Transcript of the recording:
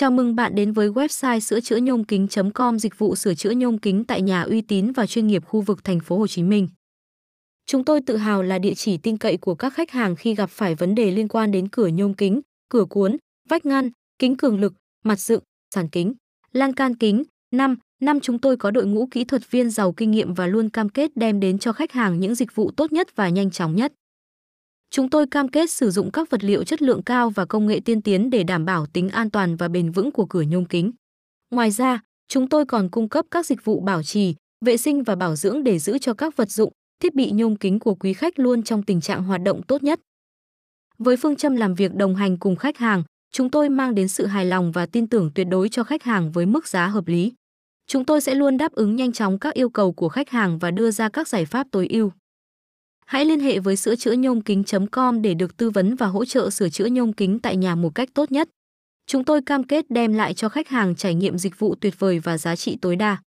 Chào mừng bạn đến với website sửa chữa nhôm kính.com, dịch vụ sửa chữa nhôm kính tại nhà uy tín và chuyên nghiệp khu vực Thành phố Hồ Chí Minh. Chúng tôi tự hào là địa chỉ tin cậy của các khách hàng khi gặp phải vấn đề liên quan đến cửa nhôm kính, cửa cuốn, vách ngăn, kính cường lực, mặt dựng, sàn kính, lan can kính. Năm chúng tôi có đội ngũ kỹ thuật viên giàu kinh nghiệm và luôn cam kết đem đến cho khách hàng những dịch vụ tốt nhất và nhanh chóng nhất. Chúng tôi cam kết sử dụng các vật liệu chất lượng cao và công nghệ tiên tiến để đảm bảo tính an toàn và bền vững của cửa nhôm kính. Ngoài ra, chúng tôi còn cung cấp các dịch vụ bảo trì, vệ sinh và bảo dưỡng để giữ cho các vật dụng, thiết bị nhôm kính của quý khách luôn trong tình trạng hoạt động tốt nhất. Với phương châm làm việc đồng hành cùng khách hàng, chúng tôi mang đến sự hài lòng và tin tưởng tuyệt đối cho khách hàng với mức giá hợp lý. Chúng tôi sẽ luôn đáp ứng nhanh chóng các yêu cầu của khách hàng và đưa ra các giải pháp tối ưu. Hãy liên hệ với sửa chữa nhôm kính.com để được tư vấn và hỗ trợ sửa chữa nhôm kính tại nhà một cách tốt nhất. Chúng tôi cam kết đem lại cho khách hàng trải nghiệm dịch vụ tuyệt vời và giá trị tối đa.